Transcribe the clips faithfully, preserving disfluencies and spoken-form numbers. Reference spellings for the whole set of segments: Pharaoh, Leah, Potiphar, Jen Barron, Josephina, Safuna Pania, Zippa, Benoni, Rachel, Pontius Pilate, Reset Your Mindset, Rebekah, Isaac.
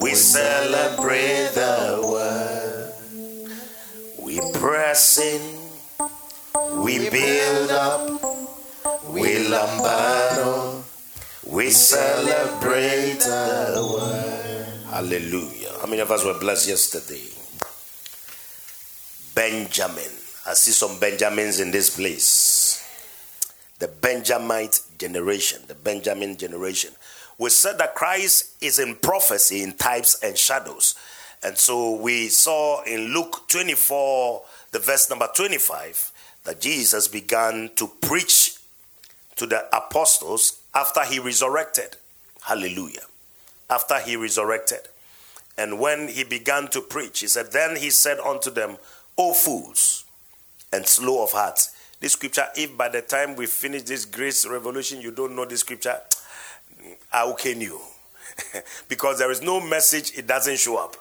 We celebrate the word. We press in. We build up. We lumbar. We celebrate the word. Hallelujah. How many of us were blessed yesterday? Benjamin. I see some Benjamins in this place. The Benjamite generation. The Benjamin generation. We said that Christ is in prophecy, in types and shadows. And so we saw in Luke twenty-four, the verse number twenty-five, that Jesus began to preach to the apostles after he resurrected. Hallelujah. After he resurrected. And when he began to preach, he said, then he said unto them, O fools and slow of heart. This scripture, if by the time we finish this grace revolution, you don't know this scripture, how can you? Because there is no message, it doesn't show up.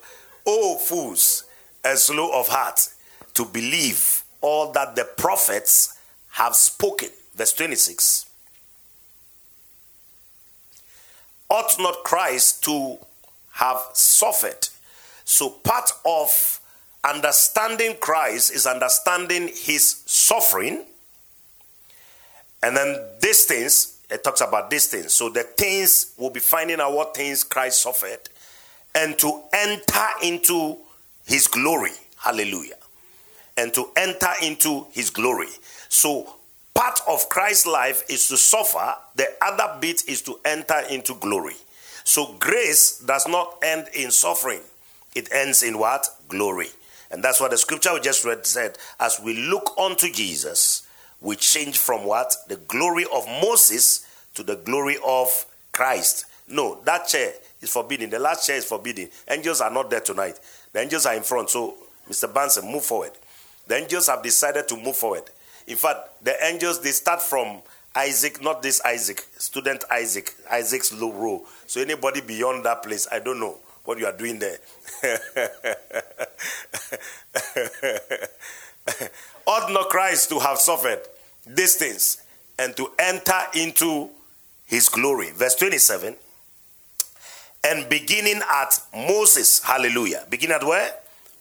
Oh, fools and slow of heart to believe all that the prophets have spoken. Verse twenty-six. Ought not Christ to have suffered? So part of understanding Christ is understanding his suffering. And then these things, it talks about these things. So the things, we'll be finding out what things Christ suffered, and to enter into his glory. Hallelujah. And to enter into his glory. So part of Christ's life is to suffer. The other bit is to enter into glory. So grace does not end in suffering. It ends in what? Glory. And that's what the scripture we just read said. As we look unto Jesus, we change from what? The glory of Moses to the glory of Christ. No, that chair is forbidden. The last chair is forbidden. Angels are not there tonight. The angels are in front. So, Mister Banson, move forward. The angels have decided to move forward. In fact, the angels, they start from Isaac, not this Isaac, student Isaac, Isaac's low row. So anybody beyond that place, I don't know what you are doing there. Ought not Christ to have suffered these things and to enter into his glory? Verse twenty-seven. And beginning at Moses, hallelujah. Begin at where?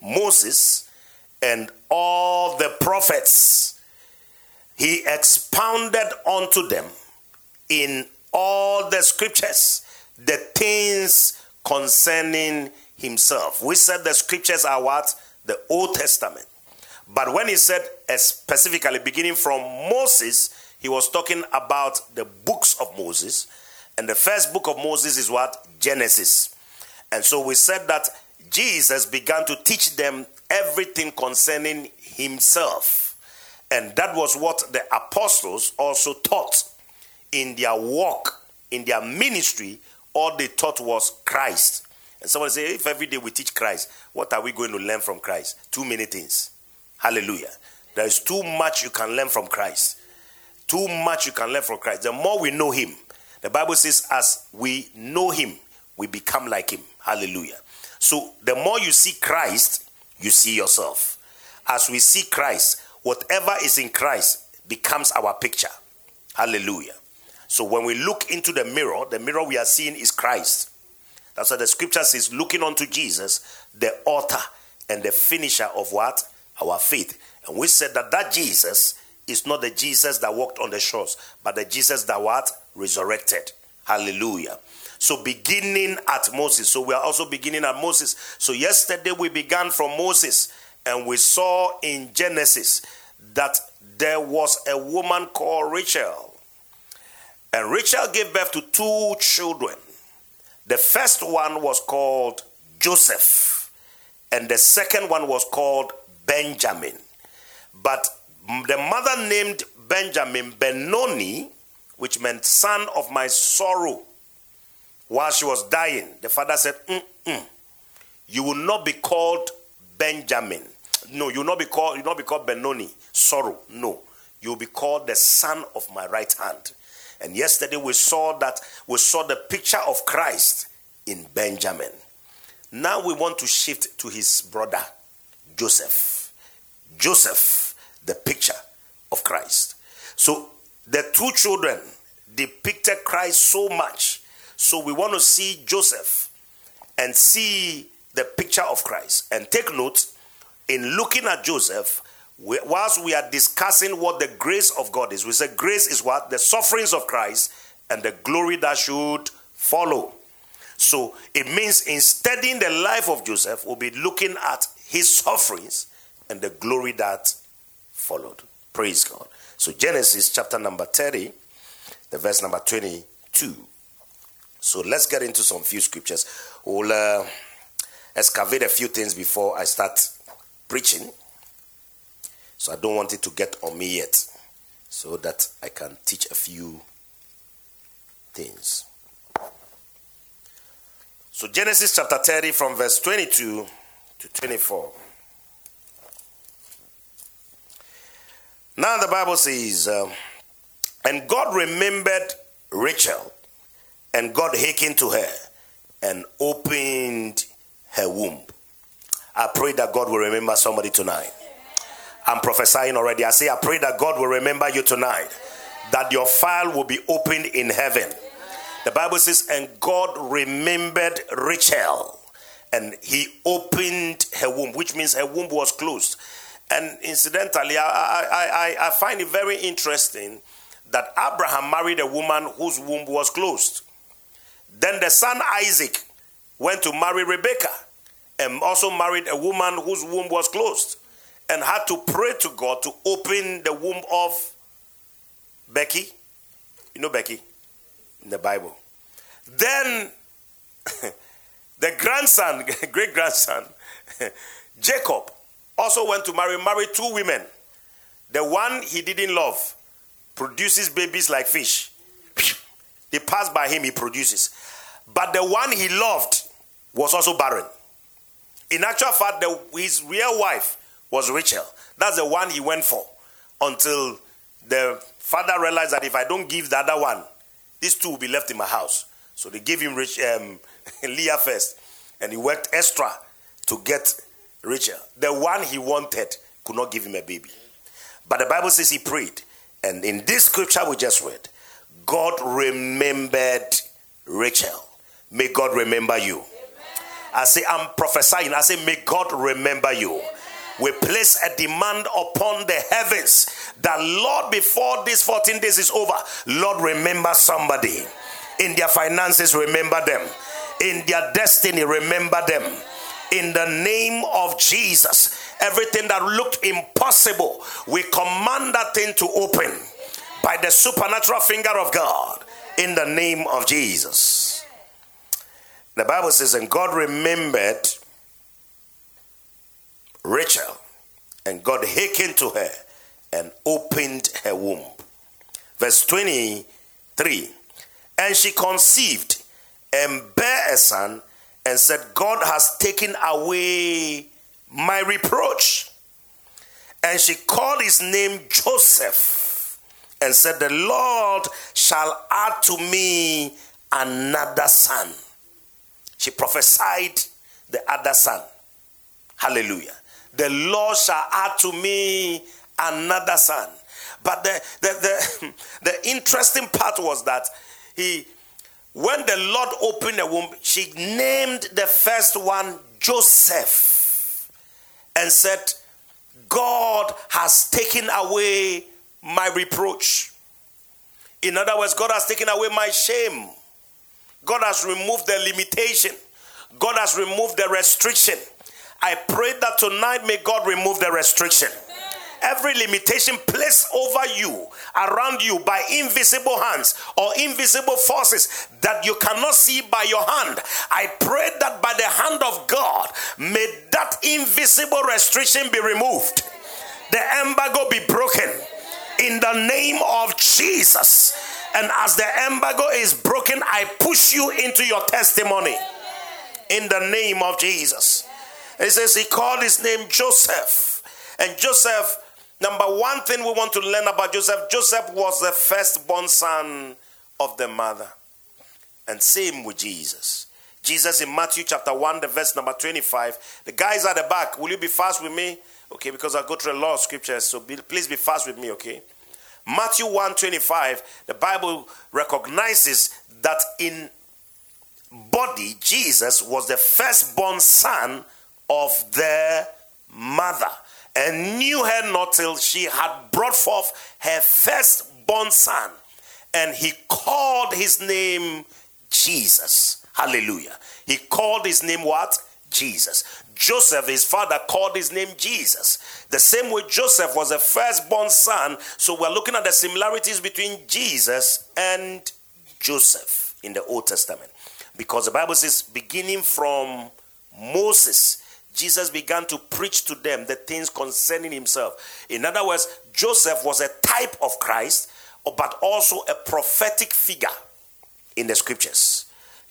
Moses and all the prophets, he expounded unto them in all the scriptures the things concerning himself. We said the scriptures are what? The Old Testament. But when he said specifically beginning from Moses, he was talking about the books of Moses. And the first book of Moses is what? Genesis. And so we said that Jesus began to teach them everything concerning himself. And that was what the apostles also taught in their walk, in their ministry. All they taught was Christ. And somebody say, if every day we teach Christ, what are we going to learn from Christ? Too many things. Hallelujah. There is too much you can learn from Christ. Too much you can learn from Christ. The more we know him, the Bible says, as we know him, we become like him. Hallelujah. So the more you see Christ, you see yourself. As we see Christ, whatever is in Christ becomes our picture. Hallelujah. So when we look into the mirror, the mirror we are seeing is Christ. That's why the scripture says, looking unto Jesus, the author and the finisher of what? Our faith. And we said that that Jesus is not the Jesus that walked on the shores, but the Jesus that what? Resurrected. Hallelujah. So beginning at Moses. So we are also beginning at Moses. So yesterday we began from Moses, and we saw in Genesis that there was a woman called Rachel. And Rachel gave birth to two children. The first one was called Joseph, and the second one was called Benjamin. But the mother named Benjamin Benoni, which meant son of my sorrow. While she was dying, the father said, Mm-mm, you will not be called Benjamin. No, you will not be called, you will not be called Benoni, sorrow. No, you will be called the son of my right hand. And yesterday we saw that, we saw the picture of Christ in Benjamin. Now we want to shift to his brother, Joseph. Joseph, the picture of Christ. So the two children depicted Christ so much. So we want to see Joseph and see the picture of Christ. And take note, in looking at Joseph, we, whilst we are discussing what the grace of God is, we say grace is what? The sufferings of Christ and the glory that should follow. So it means in studying the life of Joseph, we'll be looking at his sufferings and the glory that followed. Praise God. So Genesis chapter number thirty, the verse number twenty-two. So let's get into some few scriptures. We'll uh, excavate a few things before I start preaching. So I don't want it to get on me yet, so that I can teach a few things. So Genesis chapter thirty from verse twenty-two to twenty-four. Now the Bible says, uh, and God remembered Rachel, and God hearkened to her and opened her womb. I pray that God will remember somebody tonight. I'm prophesying already. I say, I pray that God will remember you tonight, that your file will be opened in heaven. The Bible says, and God remembered Rachel, and he opened her womb, which means her womb was closed. And incidentally, I, I, I find it very interesting that Abraham married a woman whose womb was closed. Then the son Isaac went to marry Rebekah, and also married a woman whose womb was closed, and had to pray to God to open the womb of Becky. You know Becky? In the Bible. Then the grandson, great-grandson, Jacob, also went to marry, marry two women. The one he didn't love produces babies like fish. They pass by him, he produces. But the one he loved was also barren. In actual fact, the, his real wife was Rachel. That's the one he went for, until the father realized that if I don't give the other one, these two will be left in my house. So they gave him Rich, um, Leah first. And he worked extra to get Rachel. The one he wanted could not give him a baby. But the Bible says he prayed. And in this scripture we just read, God remembered Rachel. May God remember you. Amen. I say, I'm prophesying. I say, may God remember you. Amen. We place a demand upon the heavens that, Lord, before this fourteen days is over, Lord, remember somebody. In their finances, remember them. In their destiny, remember them. In the name of Jesus, everything that looked impossible, we command that thing to open by the supernatural finger of God. In the name of Jesus. The Bible says, and God remembered Rachel, and God hearkened to her and opened her womb. Verse twenty-three. And she conceived and bare a son, and said, God has taken away my reproach. And she called his name Joseph, and said, the Lord shall add to me another son. She prophesied the other son. Hallelujah. The Lord shall add to me another son. But the, the, the, the interesting part was that he, when the Lord opened the womb, she named the first one Joseph, and said, God has taken away my reproach. In other words, God has taken away my shame. God has removed the limitation. God has removed the restriction. I pray that tonight, may God remove the restriction. Every limitation placed over you, around you, by invisible hands or invisible forces that you cannot see by your hand, I pray that by the hand of God, may that invisible restriction be removed. The embargo be broken in the name of Jesus. And as the embargo is broken, I push you into your testimony in the name of Jesus. It says he called his name Joseph. And Joseph, number one thing we want to learn about Joseph, Joseph was the firstborn son of the mother. And same with Jesus. Jesus in Matthew chapter one, the verse number twenty-five. The guys at the back, will you be fast with me? Okay, because I go through a lot of scriptures, so be, please be fast with me, okay? Matthew one twenty-five, the Bible recognizes that in body, Jesus was the firstborn son of their mother, and knew her not till she had brought forth her firstborn son, and he called his name Jesus. Hallelujah. He called his name what? Jesus. Joseph, his father, called his name Jesus. The same way Joseph was a firstborn son, so we're looking at the similarities between Jesus and Joseph in the Old Testament. Because the Bible says, beginning from Moses, Jesus began to preach to them the things concerning himself. In other words, Joseph was a type of Christ, but also a prophetic figure in the scriptures.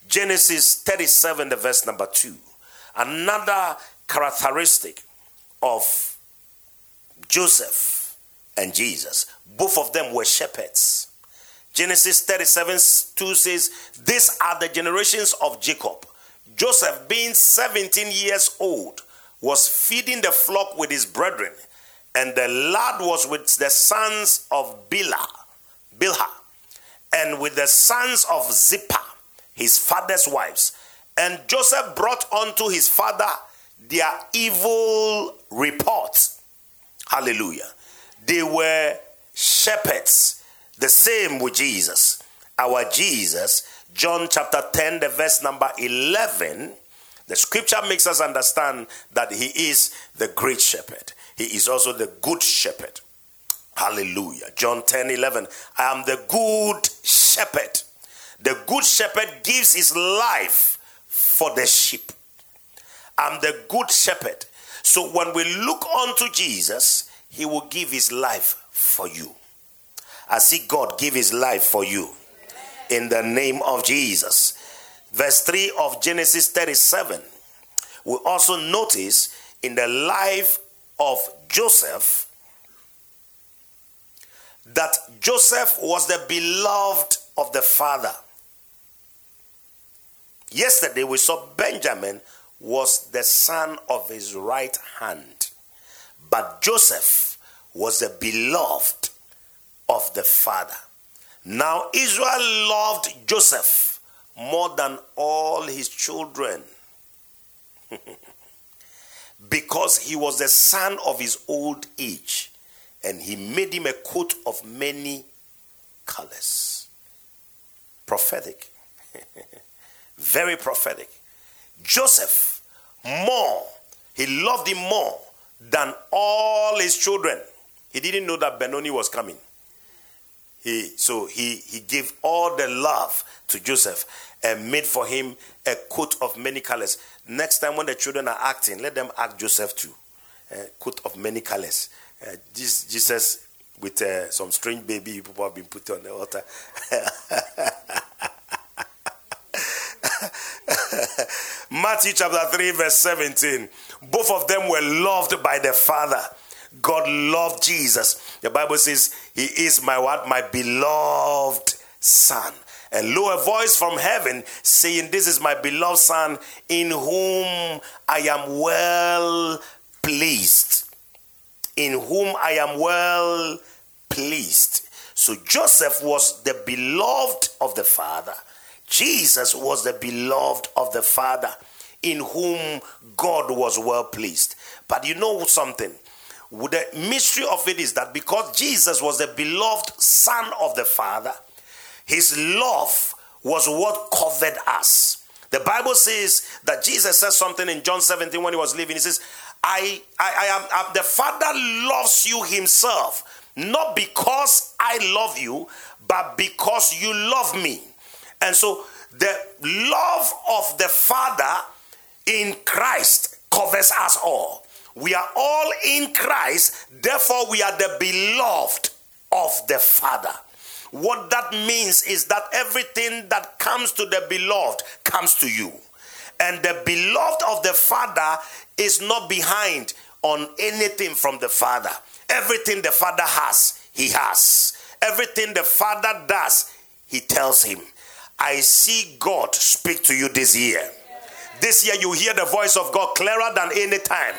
Genesis thirty-seven, the verse number two. Another characteristic of Joseph and Jesus. Both of them were shepherds. Genesis thirty-seven two says, these are the generations of Jacob. Joseph, being seventeen years old, was feeding the flock with his brethren, and the lad was with the sons of Bilhah, Bilhah, and with the sons of Zippa, his father's wives. And Joseph brought unto his father their evil report. Hallelujah. They were shepherds. The same with Jesus. Our Jesus, John chapter ten, the verse number eleven, the scripture makes us understand that he is the great shepherd. He is also the good shepherd. Hallelujah. John ten eleven. I am the good shepherd. The good shepherd gives his life for the sheep. I'm the good shepherd. So when we look unto Jesus, he will give his life for you. I see God give his life for you in the name of Jesus. Verse three of Genesis thirty-seven. We also notice in the life of Joseph that Joseph was the beloved of the Father. Yesterday we saw Benjamin was the son of his right hand, but Joseph was the beloved of the Father. Now Israel loved Joseph more than all his children because he was the son of his old age, and he made him a coat of many colors. Prophetic. Very prophetic. Joseph, more, he loved him more than all his children. He didn't know that Benoni was coming. He so he he gave all the love to Joseph and made for him a coat of many colors. Next time when the children are acting, let them act Joseph too. A coat of many colors. Uh, Jesus with uh, some strange baby people have been put on the altar. Matthew chapter three verse seventeen. Both of them were loved by the Father. God loved Jesus. The Bible says, he is my what? My beloved son. And lo, a voice from heaven saying, this is my beloved son in whom I am well pleased. In whom I am well pleased. So Joseph was the beloved of the Father. Jesus was the beloved of the Father, in whom God was well pleased. But you know something? The mystery of it is that because Jesus was the beloved Son of the Father, his love was what covered us. The Bible says that Jesus says something in John seventeen when he was leaving. He says, I, I, I am I, the Father loves you himself, not because I love you, but because you love me. And so the love of the Father in Christ covers us all. We are all in Christ, therefore we are the beloved of the Father. What that means is that everything that comes to the beloved comes to you. And the beloved of the Father is not behind on anything from the Father. Everything the Father has, he has. Everything the Father does, he tells him. I see God speak to you this year. This year you hear the voice of God clearer than any time.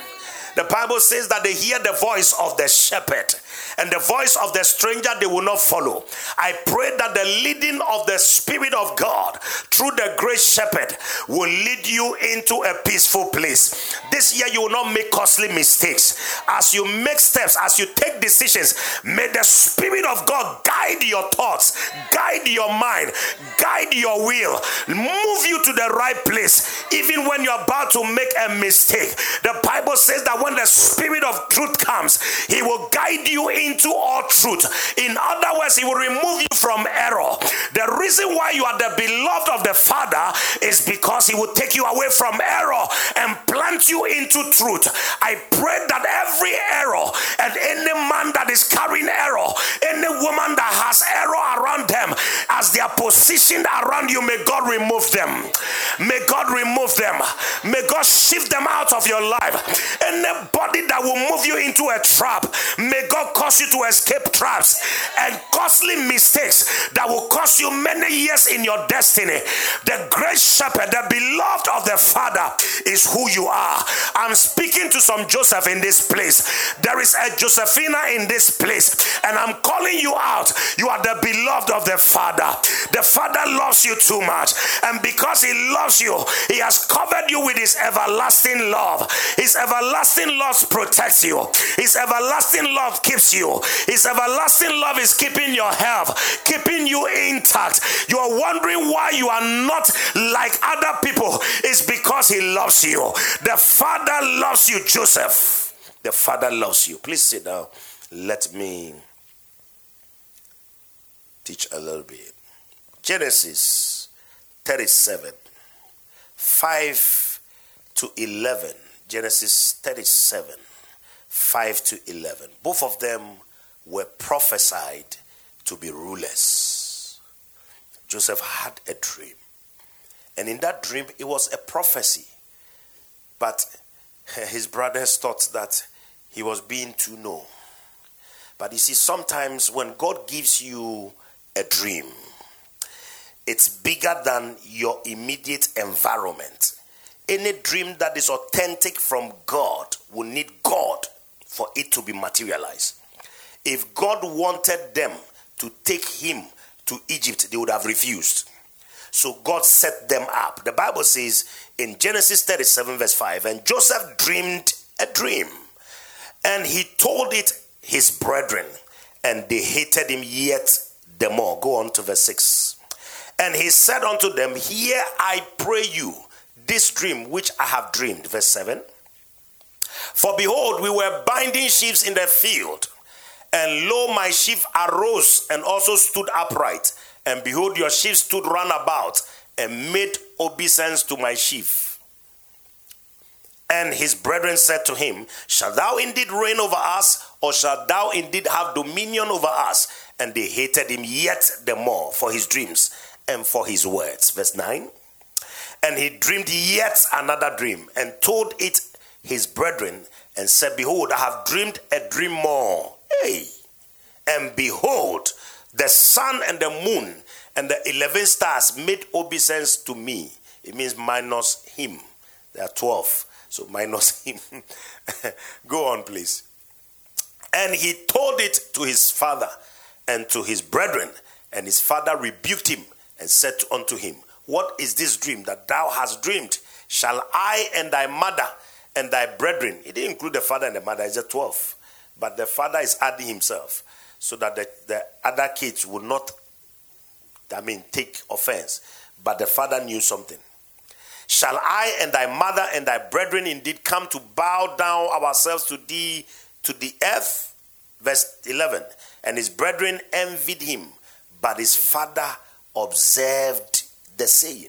The Bible says that they hear the voice of the shepherd, and the voice of the stranger they will not follow. I pray that the leading of the Spirit of God through the great shepherd will lead you into a peaceful place. This year you will not make costly mistakes. As you make steps, as you take decisions, may the Spirit of God guide your thoughts, guide your mind, guide your will, move you to the right place, even when you're about to make a mistake. The Bible says that when the Spirit of truth comes, he will guide you into all truth. In other words, he will remove you from error. The reason why you are the beloved of the Father is because he will take you away from error and plant you into truth. I pray that every error, and any man that is carrying error, any woman that has error around them, as they are positioned around you, may God remove them. May God remove them. May God shift them out of your life. Anybody that will move you into a trap, may God cause you to escape traps and costly mistakes that will cost you many years in your destiny. The great shepherd, the beloved of the Father, is who you are. I'm speaking to some Joseph in this place. There is a Josephina in this place, and I'm calling you out. You are the beloved of the Father. The Father loves you too much, and because he loves you, he has covered you with his everlasting love. His everlasting love protects you. His everlasting love keeps you. His everlasting love is keeping your health, keeping you intact. You are wondering why you are not like other people. It's because he loves you. The Father loves you, Joseph. The Father loves you. Please sit down. Let me teach a little bit. Genesis thirty-seven, five to eleven. Genesis thirty-seven, five to eleven. Both of them were prophesied to be rulers. Joseph had a dream, and in that dream it was a prophecy, but his brothers thought that he was being too known. But you see, sometimes when God gives you a dream, it's bigger than your immediate environment. Any dream that is authentic from God will need God for it to be materialized. If God wanted them to take him to Egypt, they would have refused. So God set them up. The Bible says in Genesis thirty-seven verse five, and Joseph dreamed a dream, and he told it his brethren, and they hated him yet the more. Go on to verse six. And he said unto them, Here I pray you, this dream which I have dreamed. Verse seven. For behold, we were binding sheaves in the field, and lo, my sheaf arose and also stood upright. And behold, your sheaf stood round about and made obeisance to my sheaf. And his brethren said to him, Shall thou indeed reign over us, or shalt thou indeed have dominion over us? And they hated him yet the more for his dreams and for his words. Verse nine. And he dreamed yet another dream, and told it his brethren, and said, Behold, I have dreamed a dream more. Hey. And behold, the sun and the moon and the eleven stars made obeisance to me. It means minus him. There are twelve, so minus him. Go on, please. And he told it to his father and to his brethren, and his father rebuked him and said unto him, What is this dream that thou hast dreamed? Shall I and thy mother and thy brethren? It didn't include the father and the mother, it's the twelve. But the father is adding himself, so that the, the other kids would not, I mean, take offense. But the father knew something. Shall I and thy mother and thy brethren indeed come to bow down ourselves to thee, to the earth? Verse eleven. And his brethren envied him, but his father observed the saying,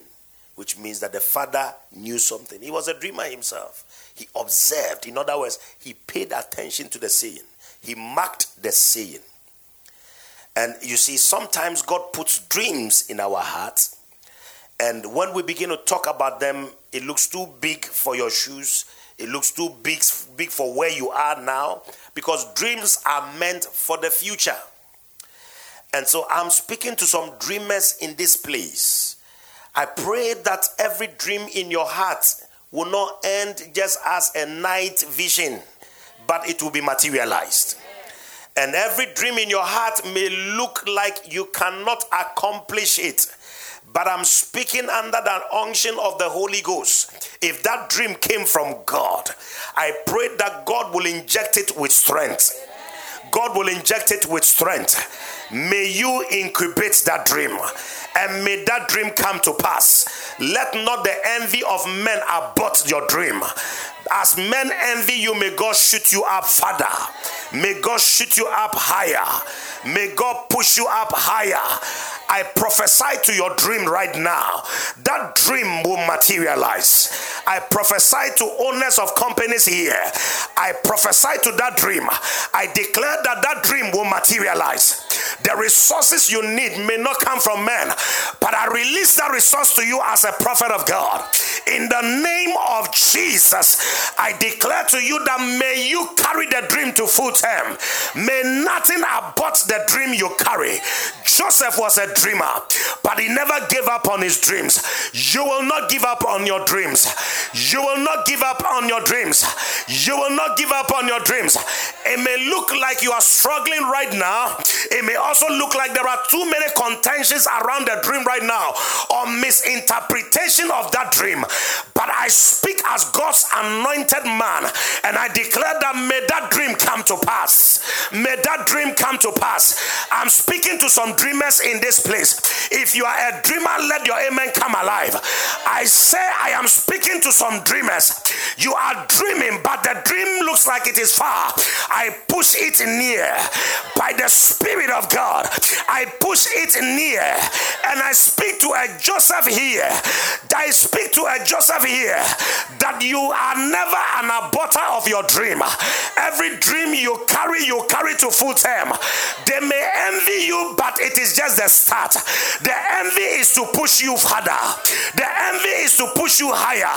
which means that the father knew something. He was a dreamer himself. He observed. In other words, he paid attention to the saying. He marked the saying. And you see, sometimes God puts dreams in our hearts, and when we begin to talk about them, it looks too big for your shoes. It looks too big, big for where you are now, because dreams are meant for the future. And so I'm speaking to some dreamers in this place. I pray that every dream in your heart will not end just as a night vision, but it will be materialized. And every dream in your heart may look like you cannot accomplish it. But I'm speaking under the unction of the Holy Ghost. If that dream came from God, I pray that God will inject it with strength. God will inject it with strength. May you incubate that dream, and may that dream come to pass. Let not the envy of men abort your dream. As men envy you, may God shoot you up further. May God shoot you up higher. May God push you up higher. I prophesy to your dream right now. That dream will materialize. I prophesy to owners of companies here. I prophesy to that dream. I declare that that dream will materialize. The resources you need may not come from men, but I release that resource to you as a prophet of God. In the name of Jesus, I declare to you that may you carry the dream to full term. May nothing abort the dream you carry. Joseph was a dreamer, but he never gave up on his dreams. You will not give up on your dreams. You will not give up on your dreams. You will not give up on your dreams. It may look like you are struggling right now. It may also look like there are too many contentions around the dream right now, or misinterpretation of that dream. But I speak as God's anointed man, and I declare that may that dream come to pass. May that dream come to pass. I'm speaking to some dreamers in this place. If you are a dreamer, let your amen come alive. I say I am speaking to some dreamers. You are dreaming, but the dream looks like it is far. I push it near by the Spirit of God. I push it near, and I speak to a Joseph here. I speak to a Joseph here that you are never an aborter of your dream. Every dream you carry, you carry to full term. They may envy you, but it is just the start. The envy is to push you further. The envy is to push you higher.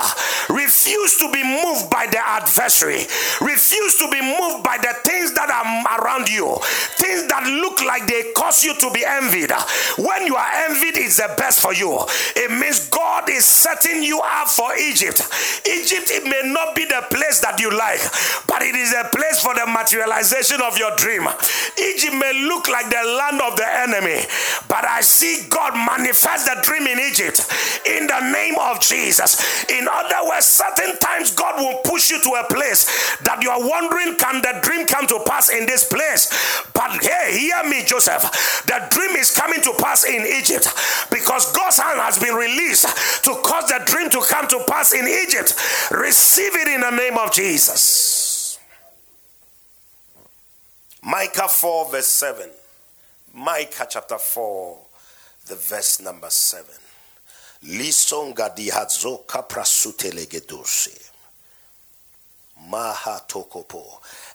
Refuse to be moved by the adversary. Refuse to be moved by the things that are around you. Things that look like they cause you to be envied. When you are envied, it's the best for you. It means God is setting you up for Egypt. Egypt, it may not be the place that you like, but it is a place for the materialization of your dream. Egypt may look like the land of the enemy, but I see God manifest the dream in Egypt in the name of Jesus. In other words, certain times God will push you to a place that you are wondering, can the dream come to pass in this place? But hey, hear me, Joseph. The dream is coming to pass in Egypt because God's hand has been released to cause the dream to come to pass in Egypt. Receive it in the name of Jesus. Micah four verse seven. Micah chapter four, the verse number seven. Lisonga dihazoka prasutelegedusi. Maha tokopo.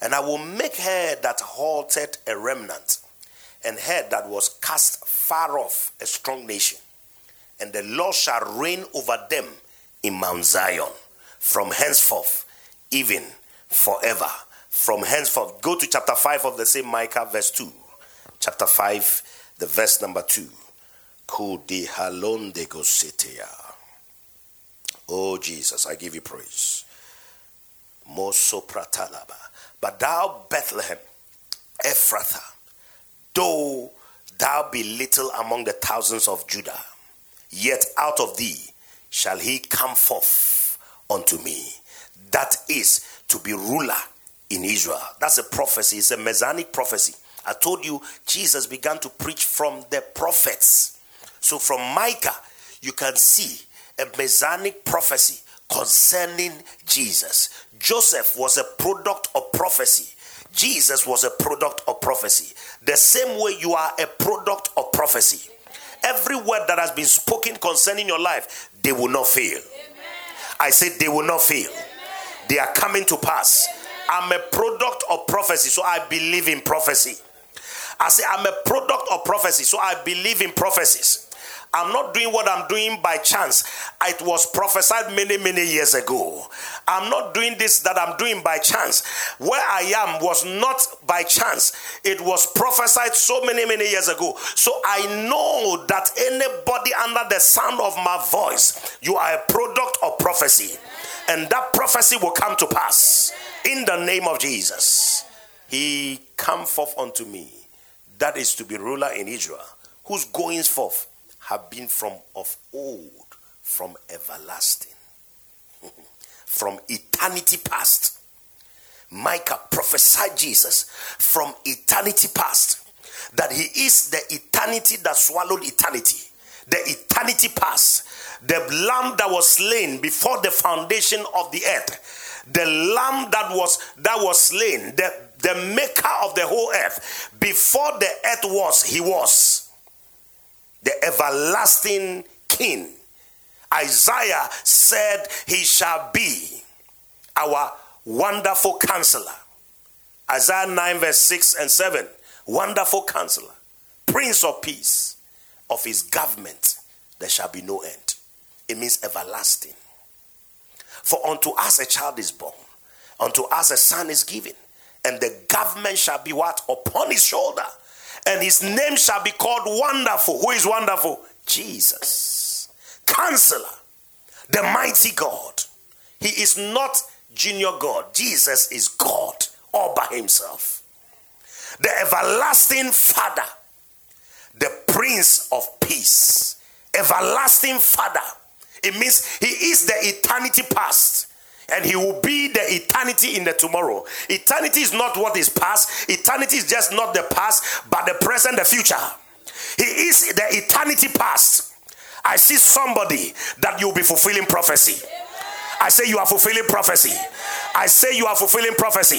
And I will make her that halted a remnant, and her that was cast far off a strong nation. And the Lord shall reign over them in Mount Zion, from henceforth, even forever. From henceforth. Go to chapter five of the same Micah, verse two. Chapter five, the verse number two. Oh Jesus, I give you praise. But thou Bethlehem, Ephrathah, though thou be little among the thousands of Judah, yet out of thee shall he come forth unto me. That is to be ruler in Israel. That's a prophecy. It's a messianic prophecy. I told you, Jesus began to preach from the prophets. So from Micah, you can see a messianic prophecy concerning Jesus. Joseph was a product of prophecy. Jesus was a product of prophecy. The same way you are a product of prophecy. Every word that has been spoken concerning your life, they will not fail. Amen. I said they will not fail. Amen. They are coming to pass. Amen. I'm a product of prophecy, so I believe in prophecy. I say I'm a product of prophecy, so I believe in prophecies. I'm not doing what I'm doing by chance. It was prophesied many, many years ago. I'm not doing this that I'm doing by chance. Where I am was not by chance. It was prophesied so many, many years ago. So I know that anybody under the sound of my voice, you are a product of prophecy. and that prophecy will come to pass in the name of Jesus. He come forth unto me, that is to be ruler in Israel, whose goings forth have been from of old, from everlasting, from eternity past. Micah prophesied Jesus from eternity past, that he is the eternity that swallowed eternity, the eternity past, the lamb that was slain before the foundation of the earth, the lamb that was that was slain, the, the maker of the whole earth. Before the earth was, he was the everlasting king. Isaiah said he shall be our wonderful counselor. Isaiah nine verse six and seven. Wonderful counselor, prince of peace, of his government there shall be no end. It means everlasting. For unto us a child is born, unto us a son is given, and the government shall be what? Upon his shoulder. And his name shall be called Wonderful. Who is wonderful? Jesus. Counselor, the mighty God. He is not junior God. Jesus is God all by himself. The everlasting Father, the Prince of Peace. Everlasting Father. It means he is the eternity past, and he will be the eternity in the tomorrow. Eternity is not what is past. Eternity is just not the past, but the present, the future. He is the eternity past. I see somebody that you'll be fulfilling prophecy. I say you are fulfilling prophecy. I say you are fulfilling prophecy.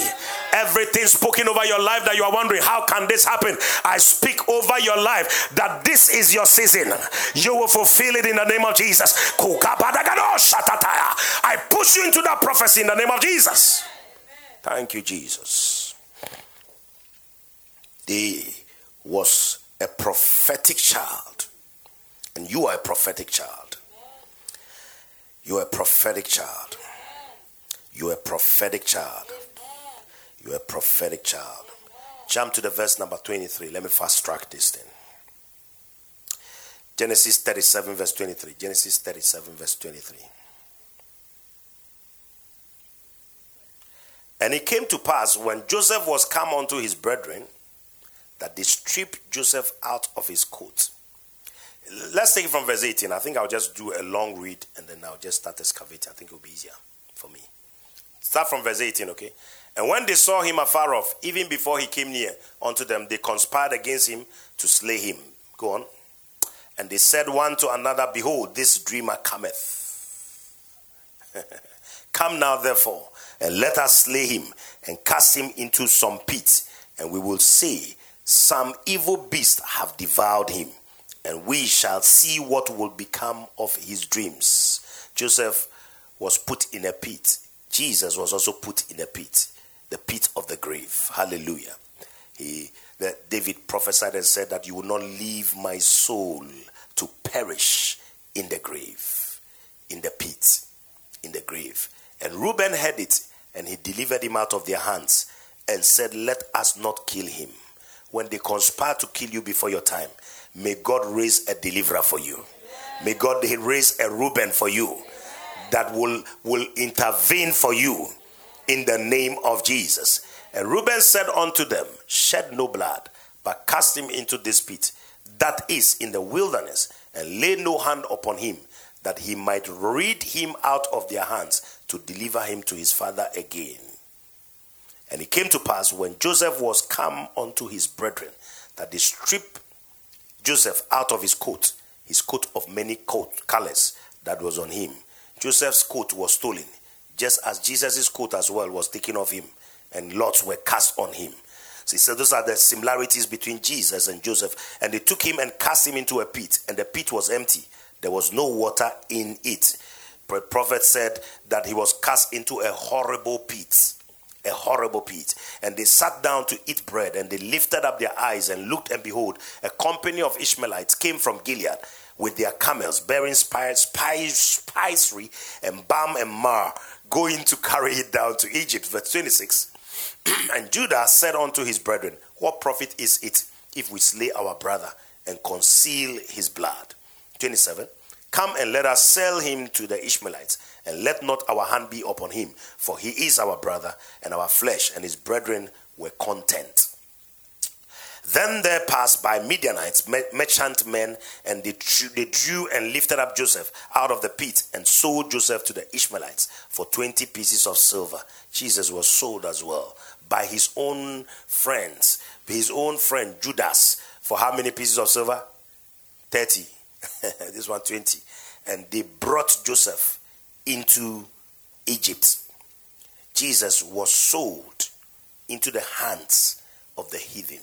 Everything spoken over your life that you are wondering, how can this happen? I speak over your life that this is your season. You will fulfill it in the name of Jesus. I push you into that prophecy in the name of Jesus. Thank you, Jesus. There was a prophetic child, and you are a prophetic child. You're a prophetic child. You're a prophetic child. You're a prophetic child. Jump to the verse number twenty-three. Let me fast track this thing. Genesis thirty-seven verse twenty-three. Genesis thirty-seven verse twenty-three. And it came to pass, when Joseph was come unto his brethren, that they stripped Joseph out of his coat. Let's take it from verse eighteen. I think I'll just do a long read and then I'll just start excavating. I think it'll be easier for me. Start from verse eighteen, okay? And when they saw him afar off, even before he came near unto them, they conspired against him to slay him. Go on. And they said one to another, behold, this dreamer cometh. Come now, therefore, and let us slay him and cast him into some pit, and we will say, some evil beast have devoured him, and we shall see what will become of his dreams. Joseph was put in a pit. Jesus was also put in a pit, the pit of the grave. Hallelujah. He, that David prophesied and said that you will not leave my soul to perish in the grave, in the pit, in the grave. And Reuben heard it, and he delivered him out of their hands and said, let us not kill him. When they conspire to kill you before your time, may God raise a deliverer for you. May God raise a Reuben for you that will, will intervene for you in the name of Jesus. And Reuben said unto them, shed no blood, but cast him into this pit that is in the wilderness, and lay no hand upon him, that he might rid him out of their hands, to deliver him to his father again. And it came to pass, when Joseph was come unto his brethren, that they stripped Joseph out of his coat, his coat of many coat colors that was on him. Joseph's coat was stolen, just as Jesus' coat as well was taken off him, and lots were cast on him. So he said those are the similarities between Jesus and Joseph. And they took him and cast him into a pit, and the pit was empty. There was no water in it. The prophet said that he was cast into a horrible pit. A horrible pit. And they sat down to eat bread, and they lifted up their eyes and looked, and behold, a company of Ishmaelites came from Gilead with their camels, bearing spice, spicery and balm and myrrh, going to carry it down to Egypt. Verse twenty-six. And Judah said unto his brethren, what profit is it if we slay our brother and conceal his blood? twenty-seven. Come and let us sell him to the Ishmaelites, and let not our hand be upon him, for he is our brother and our flesh. And his brethren were content. Then there passed by Midianites, merchant men, and they drew, they drew and lifted up Joseph out of the pit and sold Joseph to the Ishmaelites for twenty pieces of silver. Jesus was sold as well by his own friends, his own friend Judas, for how many pieces of silver? thirty. This one, twenty. And they brought Joseph into Egypt. Jesus was sold into the hands of the heathen.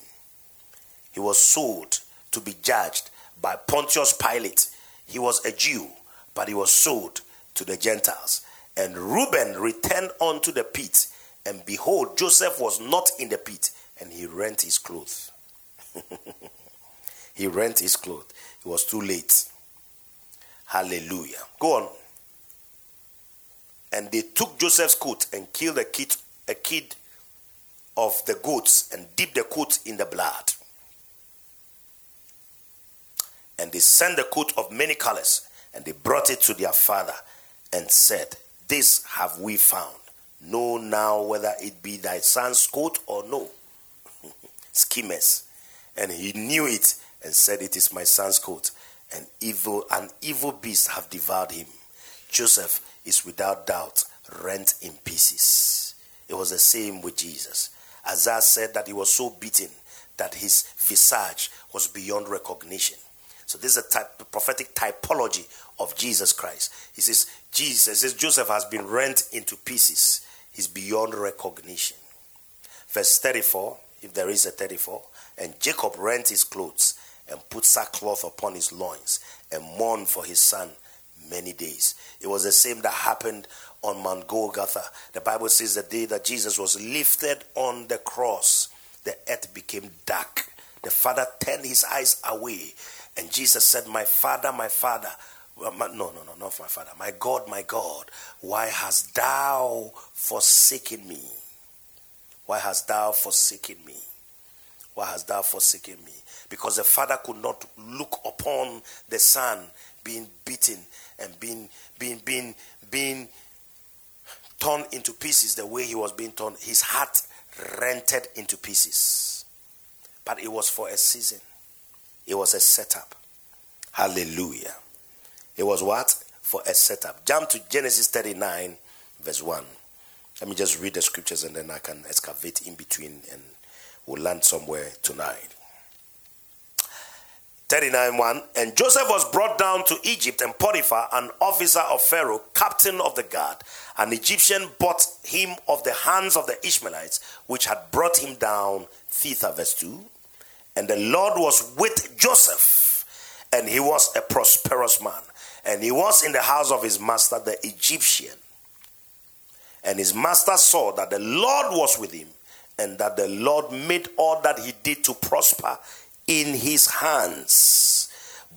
He was sold to be judged by Pontius Pilate. He was a Jew, but he was sold to the Gentiles. And Reuben returned unto the pit, and behold, Joseph was not in the pit, and he rent his clothes. He rent his clothes. It was too late. Hallelujah. Go on. And they took Joseph's coat and killed a kid, a kid of the goats, and dipped the coat in the blood. And they sent the coat of many colors, and they brought it to their father and said, "This have we found. Know now whether it be thy son's coat or no." Schemers. And he knew it and said, "It is my son's coat. And evil, an evil beast have devoured him. Joseph is without doubt rent in pieces." It was the same with Jesus. Isaiah said that he was so beaten that his visage was beyond recognition. So this is a type, a prophetic typology of Jesus Christ. He says, Jesus, he says, Joseph has been rent into pieces. He's beyond recognition. Verse thirty-four, if there is a thirty-four, and Jacob rent his clothes and put sackcloth upon his loins and mourned for his son many days. It was the same that happened on Mount Golgotha. The Bible says the day that Jesus was lifted on the cross, the earth became dark. The Father turned his eyes away. And Jesus said, "My Father, my Father, well, my, no, no, no, not my Father, my God, my God, why hast thou forsaken me? Why hast thou forsaken me? Why hast thou forsaken me?" Because the Father could not look upon the Son being beaten and being, being, being, being torn into pieces the way he was being torn. His heart rented into pieces. But it was for a season. It was a setup. Hallelujah. It was what? For a setup. Jump to Genesis thirty-nine, verse one. Let me just read the scriptures and then I can excavate in between and we'll land somewhere tonight. thirty-nine one. And Joseph was brought down to Egypt, and Potiphar, an officer of Pharaoh, captain of the guard, an Egyptian, bought him of the hands of the Ishmaelites, which had brought him down. Theta, verse two. And the Lord was with Joseph, and he was a prosperous man. And he was in the house of his master, the Egyptian. And his master saw that the Lord was with him, and that the Lord made all that he did to prosper in his hands.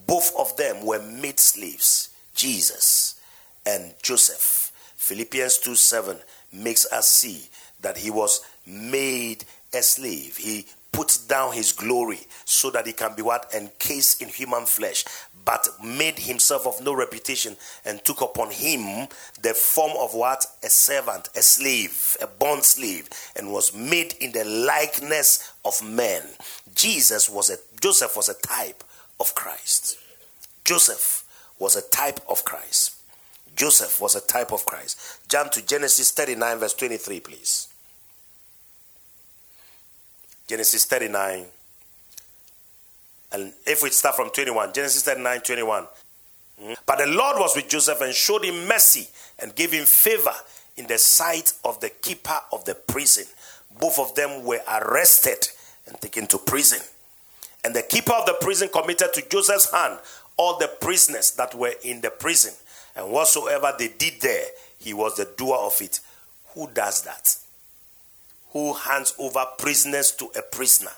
Both of them were made slaves, Jesus and Joseph. Philippians two seven makes us see that he was made a slave. He put down his glory so that he can be what? Encased in human flesh, but made himself of no reputation and took upon him the form of what? A servant, a slave, a bond slave, and was made in the likeness of men. Jesus was a, Joseph was a type of Christ. Joseph was a type of Christ. Joseph was a type of Christ. Jump to Genesis thirty-nine verse twenty-three, please. Genesis thirty-nine, and if we start from twenty-one, Genesis thirty-nine, twenty-one. But the Lord was with Joseph and showed him mercy and gave him favor in the sight of the keeper of the prison. Both of them were arrested and taken to prison. And the keeper of the prison committed to Joseph's hand all the prisoners that were in the prison. And whatsoever they did there, he was the doer of it. Who does that? Who hands over prisoners to a prisoner?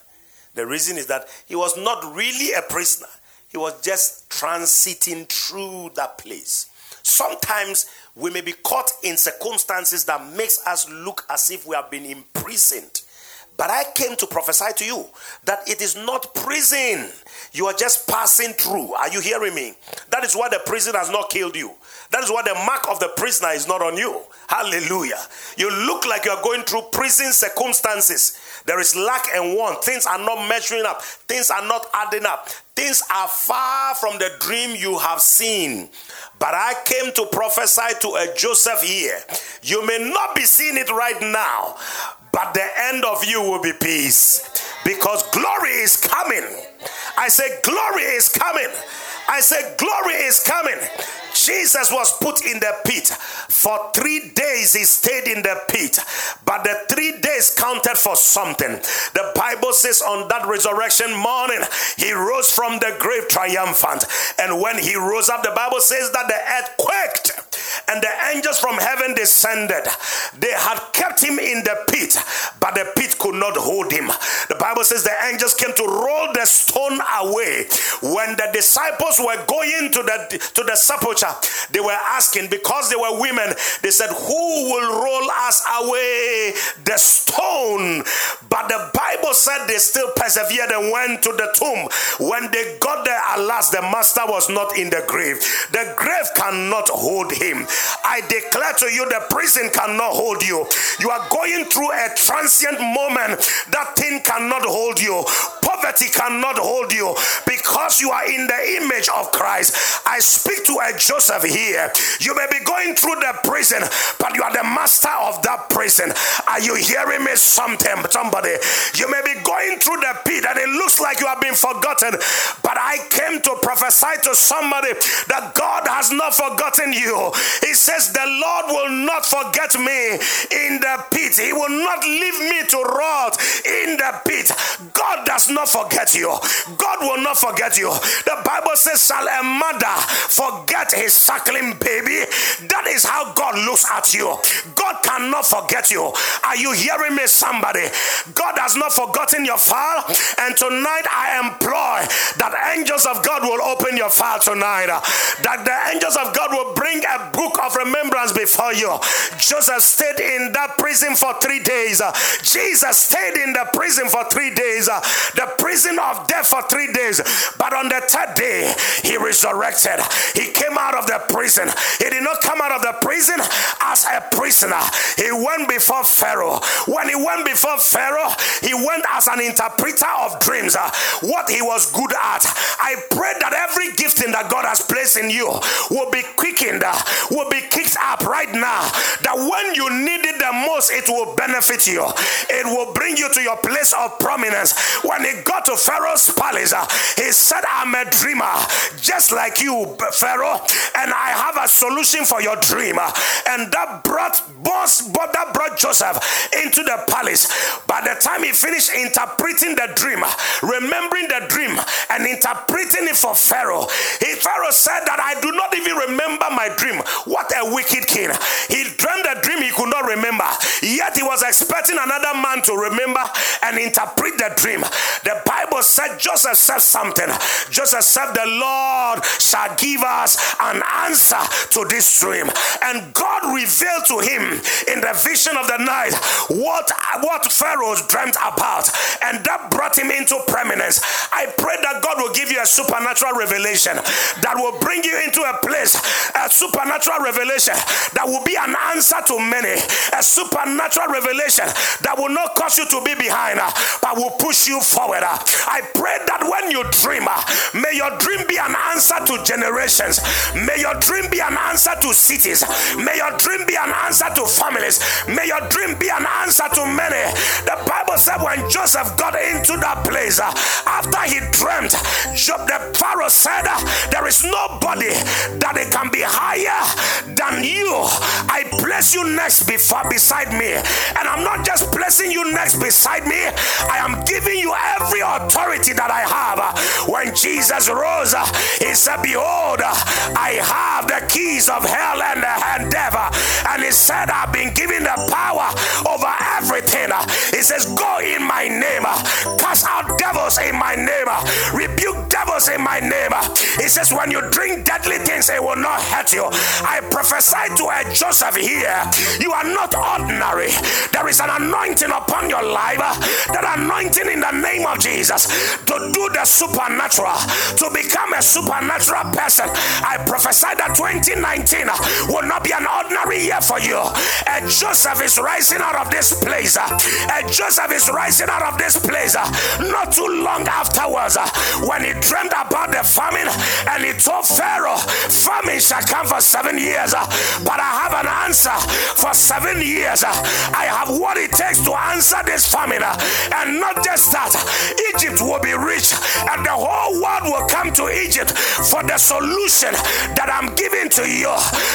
The reason is that he was not really a prisoner. He was just transiting through that place. Sometimes we may be caught in circumstances that makes us look as if we have been imprisoned. But I came to prophesy to you that it is not prison. You are just passing through. Are you hearing me? That is why the prison has not killed you. That is why the mark of the prisoner is not on you. Hallelujah. You look like you are going through prison circumstances. There is lack and want. Things are not measuring up. Things are not adding up. Things are far from the dream you have seen. But I came to prophesy to a Joseph here. You may not be seeing it right now, but the end of you will be peace. Because glory is coming. I say glory is coming. I said, glory is coming. Jesus was put in the pit. For three days he stayed in the pit. But the three days counted for something. The Bible says on that resurrection morning, he rose from the grave triumphant. And when he rose up, the Bible says that the earth quaked. And the angels from heaven descended. They had kept him in the pit, but the pit could not hold him. The Bible says the angels came to roll the stone away. When the disciples were going to the, to the sepulchre, they were asking, because they were women, they said, who will roll us away the stone? But the Bible said they still persevered and went to the tomb. When they got there, alas, the master was not in the grave. The grave cannot hold him. I declare to you, the prison cannot hold you. You are going through a transient moment. That thing cannot hold you. Poverty cannot hold you, because you are in the image of Christ. I speak to a Joseph here. You may be going through the prison, but you are the master of that prison. Are you hearing me? Sometime, somebody, you may be going through the pit and it looks like you have been forgotten, but I came to prophesy to somebody that God has not forgotten you. He says, the Lord will not forget me in the pit. He will not leave me to rot in the pit. God does not forget you. God will not forget you. The Bible says, shall a mother forget his suckling baby? That is how God looks at you. God cannot forget you. Are you hearing me, somebody? God has not forgotten your file, and tonight I implore that angels of God will open your file tonight. That the angels of God will bring a A book of remembrance before you. Joseph stayed in that prison for three days. Jesus stayed in the prison for three days. The prison of death for three days. But on the third day, he resurrected. He came out of the prison. He did not come out of the prison as a prisoner. He went before Pharaoh. When he went before Pharaoh, he went as an interpreter of dreams. What he was good at. I pray that every gifting that God has placed in you will be quickened, will be kicked up right now, that when you need it the most, it will benefit you. It will bring you to your place of prominence. When he got to Pharaoh's palace, he said, I'm a dreamer just like you, Pharaoh, and I have a solution for your dream. And that brought boss, but that brought Joseph into the palace. By the time he finished interpreting the dream, remembering the dream and interpreting it for Pharaoh, he, Pharaoh said that I do not even remember my dream. What a wicked king. He dreamed a dream he could not remember, yet he was expecting another man to remember and interpret the dream. The Bible said Joseph said something. Joseph said, the Lord shall give us an answer to this dream. And God revealed to him in the vision of the night what, what Pharaoh dreamt about, and that brought him into prominence. I pray that God will give you a supernatural revelation that will bring you into a place, a supernatural supernatural revelation that will be an answer to many, a supernatural revelation that will not cause you to be behind, but will push you forward. I pray that when you dream, may your dream be an answer to generations. May your dream be an answer to cities. May your dream be an answer to families. May your dream be an answer to many. The Bible said when Joseph got into that place, after he dreamt, the Pharaoh said, there is nobody that it can be higher than you. I place you next before beside me, and I'm not just placing you next beside me, I am giving you every authority that I have. When Jesus rose, he said, behold, I have the keys of hell and the devil, and he said, I've been given the power over everything. He says, go in my name, cast out devils in my name, rebuke devils in my name. He says, when you drink deadly things, it will not hurt you. I prophesy to a Joseph here. You are not ordinary. There is an anointing upon your life, that anointing in the name of Jesus to do the supernatural, to become a supernatural person. I prophesy that twenty nineteen will not be an ordinary year for you. A Joseph is rising out of this place. A Joseph is rising out of this place. Not too long afterwards, when he dreamed about the famine and he told Pharaoh, famine shall come for seven years, but I have an answer for seven years. I have what it takes to answer this famine, and not just that, Egypt will be rich and the whole world will come to Egypt for the solution that I'm giving to you.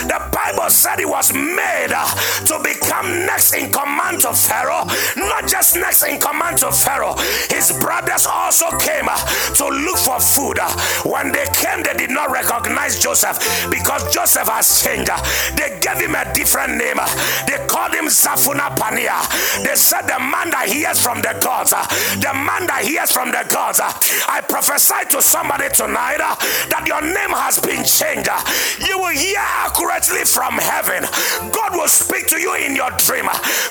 The Bible said he was made to become next in command to Pharaoh. Not just next in command to Pharaoh, his brothers also came to look for food. When they came, they did not recognize Joseph, because Joseph has changed. They gave him a different name. They called him Safuna Pania. They said, the man that hears from the gods, the man that hears from the gods. I prophesy to somebody tonight that your name has been changed. You will hear accurately from heaven. God will speak to you in your dream.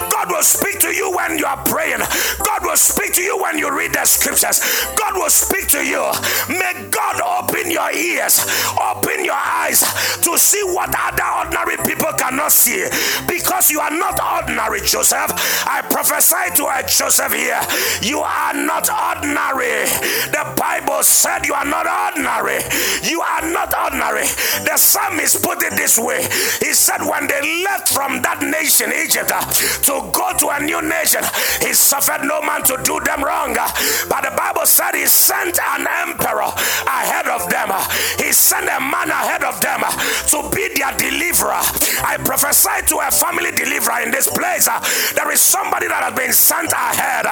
God will speak to you when you are praying. God will speak to you when you read the scriptures. God will speak to you. May God open your ears, open your eyes to see what other ordinary people cannot see, because you are not ordinary, Joseph. I prophesy to a Joseph here, you are not ordinary. The Bible said you are not ordinary. You are not ordinary. The psalmist put it this way. He said when they left from that nation, Egypt, to go to a new nation, he suffered no man to do them wrong. But the Bible said he sent an emperor ahead of them. He sent a man ahead of them to be their deliverer. I prophesy to a family deliverer in this place. There is somebody that has been sent ahead.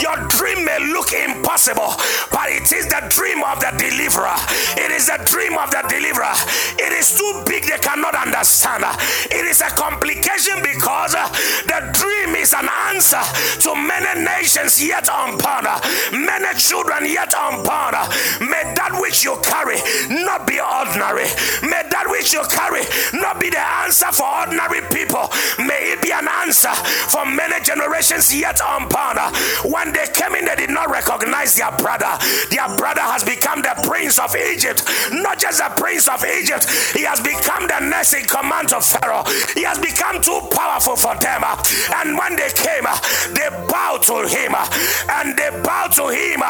Your dream may look impossible, but it is the dream of the deliverer. It is the dream of the deliverer. It is too big, they cannot understand. It is a complication, because the dream is an answer to many nations yet unborn, many children yet unborn. May that which you carry not be ordinary. May that which you carry not be the answer for ordinary people. May it be an answer for many generations yet unborn. When they came in, they did not recognize their brother. Their brother has become the prince of Egypt. Not just the prince of Egypt, he has become the next in command of Pharaoh. He has become too powerful for them. And when they came, they bowed to him, and they bowed to him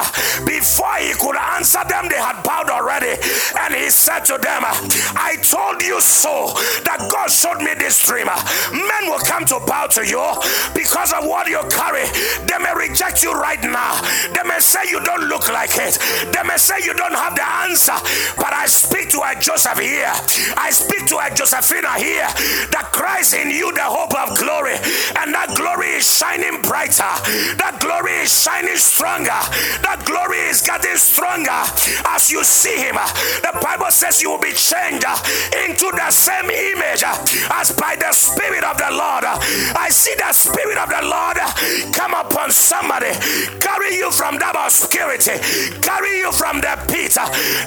before he could answer them. They had bowed already. And he said to them, I told you so, that God showed me this dream. Men will come to bow to you because of what you carry. They may reject you right now. They may say you don't look like it. They may say you don't have the answer. But I speak to a Joseph here. I speak to a Josephina here, that Christ in you, the hope of glory. And that glory is shining brighter. That glory is shining stronger. That glory is getting stronger as you see him. The Bible says you will be changed into the same image as by the Spirit of the Lord. I see the Spirit of the Lord come upon somebody, carry you from that obscurity, carry you from the pit.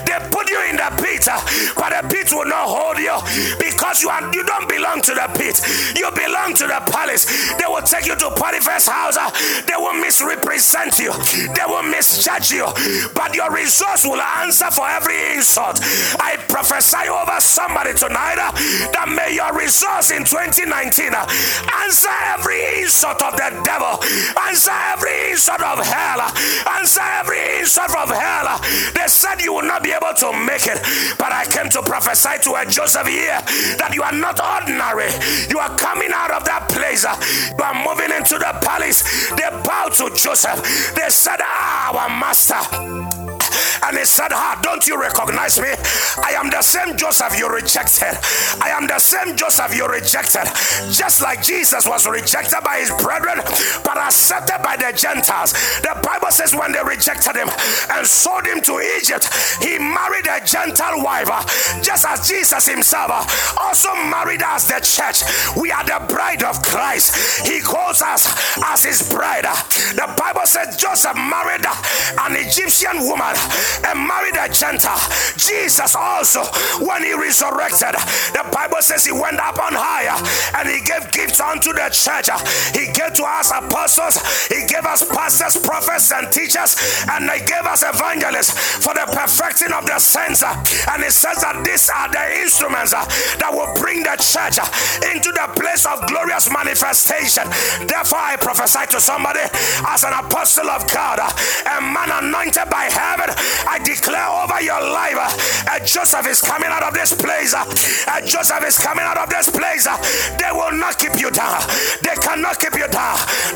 They put you in the pit, but the pit will not hold you, because you are, you don't belong to the pit. You belong to the palace. They will take you to Potiphar's house. They will misrepresent you. They will misjudge you, but your resource will answer for every insult. I prophesy over somebody tonight uh, that may your resource in twenty nineteen uh, answer every insult of the devil, answer every insult of hell, uh, answer every insult of hell. Uh, they said you will not be able to make it, but I came to prophesy to a Joseph here that you are not ordinary. You are coming out of that place. Uh, you are moving into the palace. They bowed to Joseph. They said, ah, our master. And he said, ah, don't you recognize me? I am the same Joseph you rejected. I am the same Joseph you rejected. Just like Jesus was rejected by his brethren, but I accepted by the Gentiles. The Bible says when they rejected him and sold him to Egypt, he married a Gentile wife, just as Jesus himself also married us, the church. We are the bride of Christ. He calls us as his bride. The Bible says Joseph married an Egyptian woman and married a Gentile. Jesus also, when he resurrected, the Bible says he went up on higher and he gave gifts unto the church. He gave to us apostles, he gave us pastors, prophets and teachers, and he gave us evangelists for the perfecting of the saints. And it says that these are the instruments that will bring the church into the place of glorious manifestation. Therefore I prophesy to somebody as an apostle of God, a man anointed by heaven, I declare over your life, and Joseph is coming out of this place, and Joseph is coming out of this place. They will not keep you down. They cannot keep you down.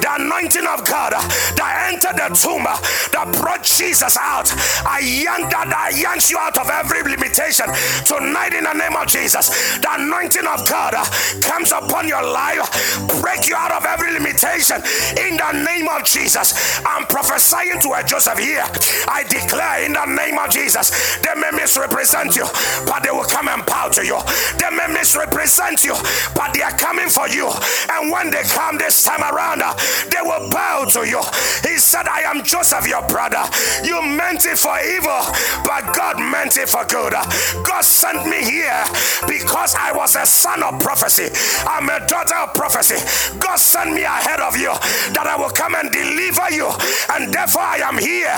The anointing of God that entered the tomb, that brought Jesus out, I yank that, I yanks you out of every limitation tonight in the name of Jesus. The anointing of God comes upon your life, break you out of every limitation in the name of Jesus. I'm prophesying to a Joseph here. I declare in the name of Jesus, they may misrepresent you, but they will come and bow to you. They may misrepresent you, but they are coming for you. And when they come this time around, they will bow to you. He said, I am Joseph, your brother. You meant it for evil, but God meant it for good. God sent me here because I was a son of prophecy. I'm a daughter of prophecy. God sent me ahead of you that I will come and deliver you. And therefore I am here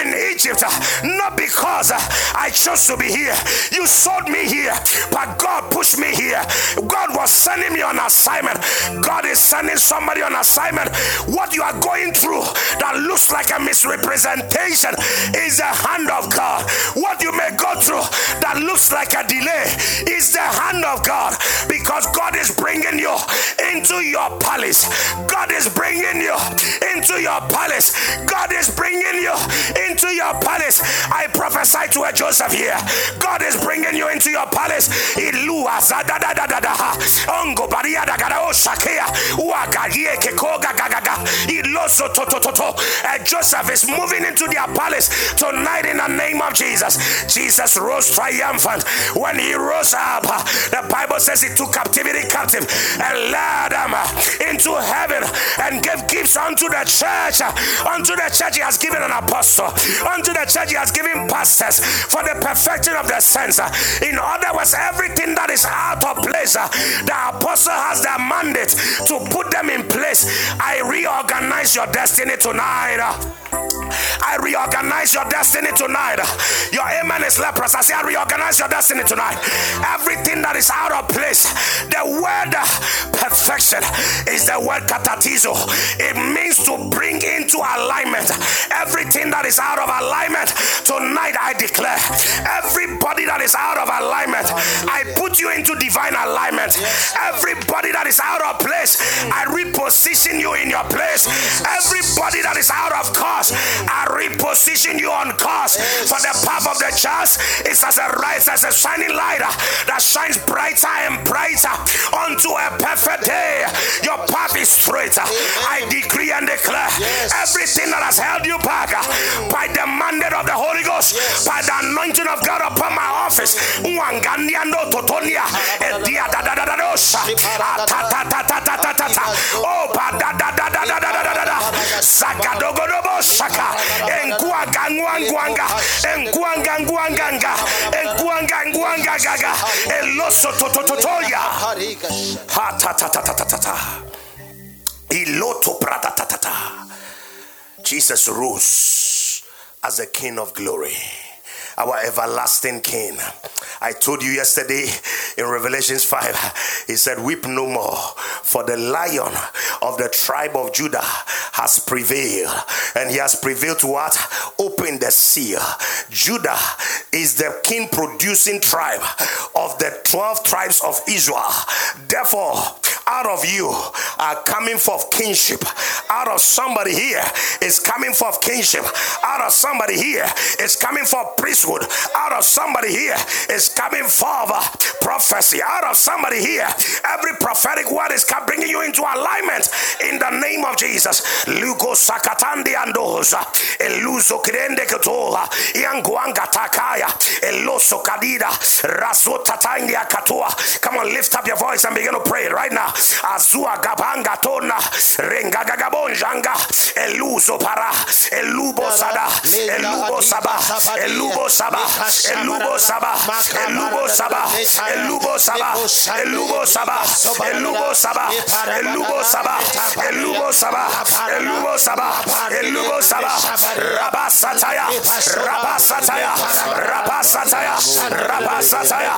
in Egypt, not because I chose to be here. You sold me here, but God pushed me here. God was sending me on assignment. God is sending somebody on assignment. What you are going through that looks like a misrepresentation is the hand of God. What you may go through that looks like a delay is the hand of God, because God is bringing you into your palace. God is bringing you into your palace. God is bringing you into your palace. I prophesy to a Joseph here. God is bringing you into your palace. And Joseph is moving into their palace tonight in the name of Jesus. Jesus rose triumphant. When he rose up, the Bible says he took captivity captive and led them into heaven and gave gifts unto the church. Unto the church he has given an apostle. Unto the church he has given pastors for the perfecting of the saints. In other words, everything that is out of place, the apostle has the mandate to put them in place. I reorganize your destiny tonight. I reorganize your destiny tonight. Your amen is leprous. I say I reorganize your destiny tonight. Everything that is out of place, the word perfection is the word katatizo. It means to bring into alignment everything that is out of alignment. Tonight I declare, everybody that is out of alignment, I put you into divine alignment. Everybody that is out of place, I reposition you in your place. Everybody that is out of course, I reposition you on course. For the path of the just is as a rise, as a shining light that shines brighter and brighter unto a perfect day. Your path is straight. I decree and declare, everything that has held you back, by the mandate of the Holy Ghost, by the anointing of God upon my office, Jesus rules as the King of Glory, our everlasting King. I told you yesterday in Revelations five, he said, weep no more, for the Lion of the tribe of Judah has prevailed. And he has prevailed to what? Open the seal. Judah is the king producing tribe of the twelve tribes of Israel. Therefore, out of you are coming forth kingship. Out of somebody here is coming forth kingship. Out of somebody here is coming forth priesthood. Out of somebody here is coming forth prophecy. Out of somebody here, every prophetic word is bringing you into alignment in the name of Jesus. Lugo sakatandi andoza eluzo kirende katoa yanguanga takaya eloso kadida raso tatangia katoa. Come on, lift up your voice and begin to pray right now. Azua gabanga tona rengaga gabonjanga eluzo para elubo sada elubo saba elubo saba elubo saba elubo saba elubo saba elubo saba elubo saba elubo saba elubo saba elubo saba elubo saba rabasataya rabasataya rabasataya rabasataya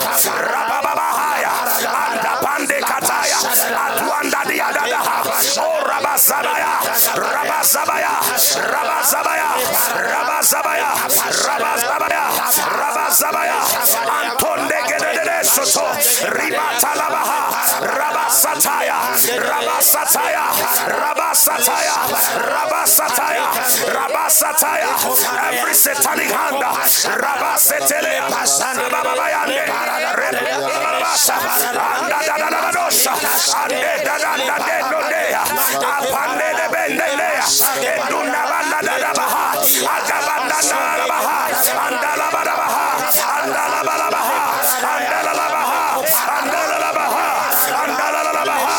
rabababahaya andapande kataya atwanda diadada oh rabasabaya rabasabaya rabasabaya rabasabaya rabasabaya rabasabaya antonde gedede soto ribatalabaha rabasataya rabasataya rabasataya rabasataya rabasataya every satanic hand rabasetele pasana babayane rabasabaya ande dadanda denodea apande bendelea edunabanda dadabaha agabanda dadabaha andalabadabaha andalabadabaha andalabaha andalabaha andalabaha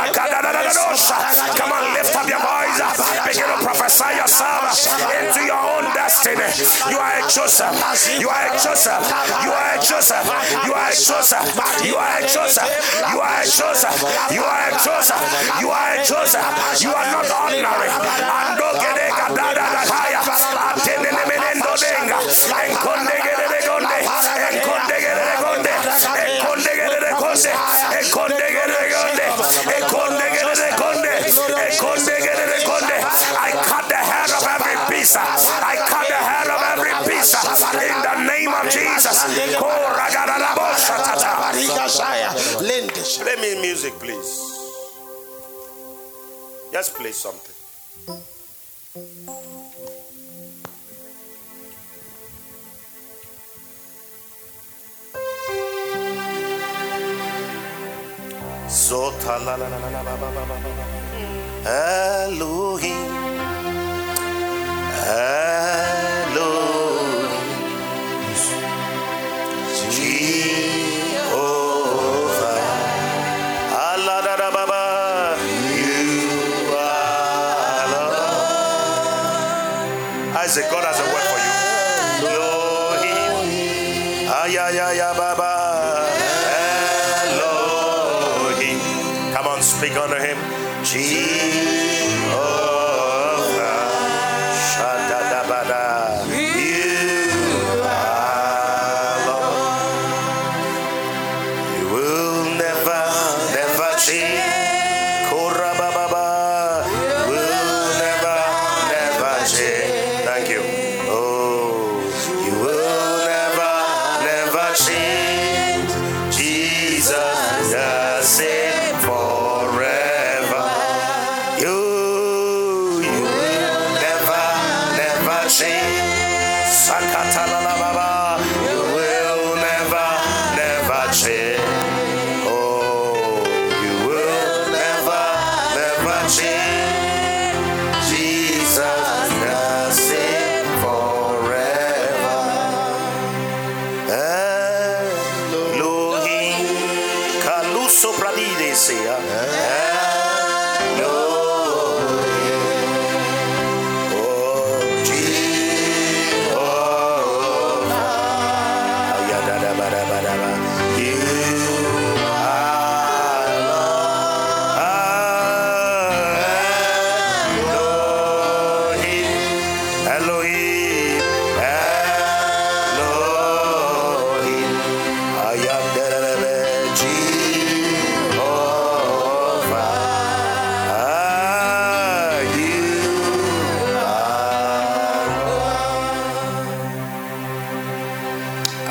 rakadadadadosa. Come on, lift up your voice up. Begin to prophesy yourself into your own destiny. You are a chosen. You are a chosen. You are a chosen. You are a chosen. You are a chosen. You are a chosen. You are a chosen. You are a chosen. You are not ordinary. Ando gedega dadadaya atenene menendo denga enkonde gedede gonde enkonde gedede gonde enkonde gedede gonde enkonde gedede gonde enkonde gedede gonde enkonde gedede gonde. I cut the head of every piece. I cut the head of every piece in the name of Jesus. Play me music, please. Just play something. Zota la la la la la la la. Elohim, Elohim, Jehovah, Allah da da ba ba. Isaac, God has a word for you. Elohim, ayayaya baba, Elohim. Come on, speak unto him. Jehovah, Shadadabada, you are Lord. You will never, never change.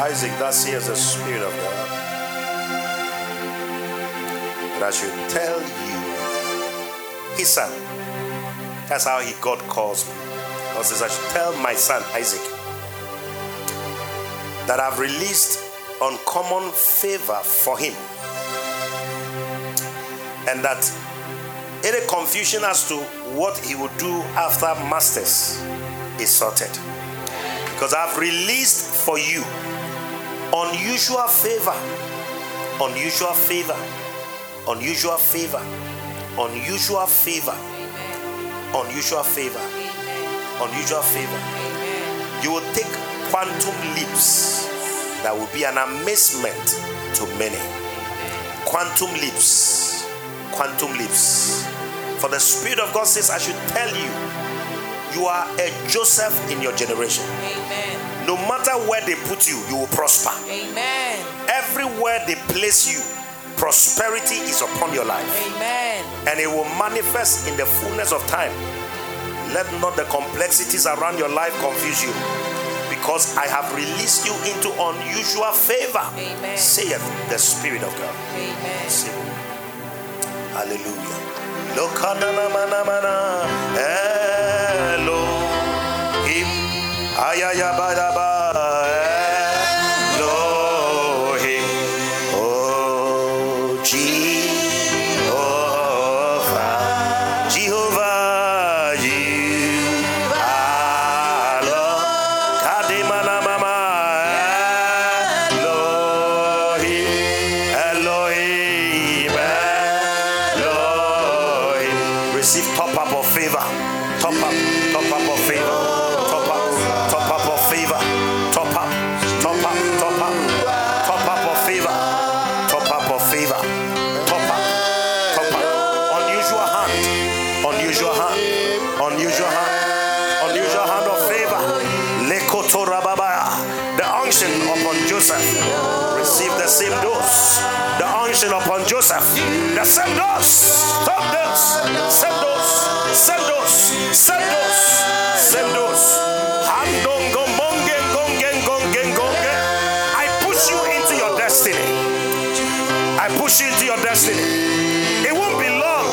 Isaac, thus hears the Spirit of God. That I should tell you his son. That's how he God calls me. God says, I should tell my son Isaac that I've released uncommon favor for him, and that any confusion as to what he will do after masters is sorted, because I've released for you unusual favor, unusual favor, unusual favor, unusual favor, unusual favor, unusual favor. You will take quantum leaps that will be an amazement to many. Quantum leaps, quantum leaps. For the Spirit of God says, I should tell you, you are a Joseph in your generation. Amen. No matter where they put you, you will prosper. Amen. Everywhere they place you, prosperity is upon your life. Amen. And it will manifest in the fullness of time. Let not the complexities around your life confuse you, because I have released you into unusual favor. Amen. Saith the Spirit of God. Amen. Say, hallelujah. Elohim. Elohim. Oh, Jesus. Upon Joseph, the same dose, same dose, same dose, same dose, same dose, same dose. I push you into your destiny. I push you into your destiny. It won't be long.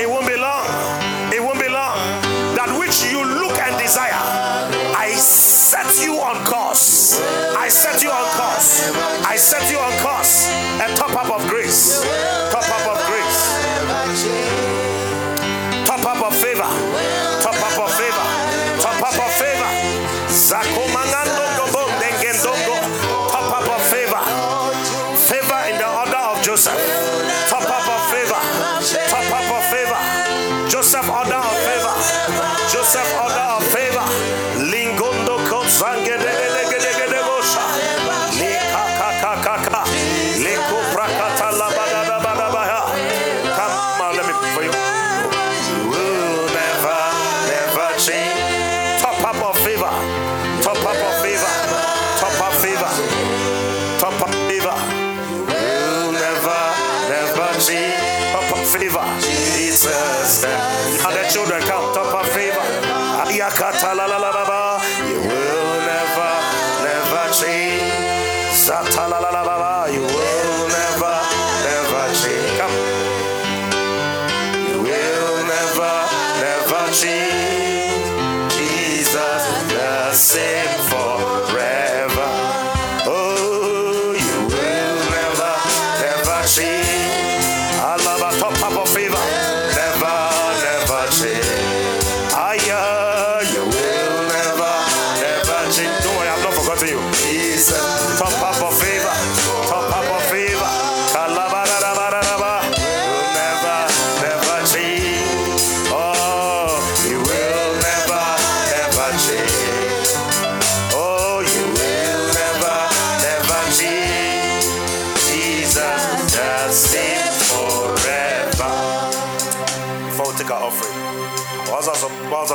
It won't be long. It won't be long. That which you look and desire, I set you on course. I set you on course. I set you on course. A top up of grace. Top up of grace. Top up of favor. Top up of favor. Top up of favor. Top up of favor. Favor in the order of Joseph. Top up of favor. Top up of favor. Joseph order of favor. Joseph order of favor. Lingondo Kotsangede. Children, come, top of favor. You will never, never change. You will never, never change. Come. You will never, never change. Jesus, the same forever. Oh, you will never, never change. I love a top up of favor.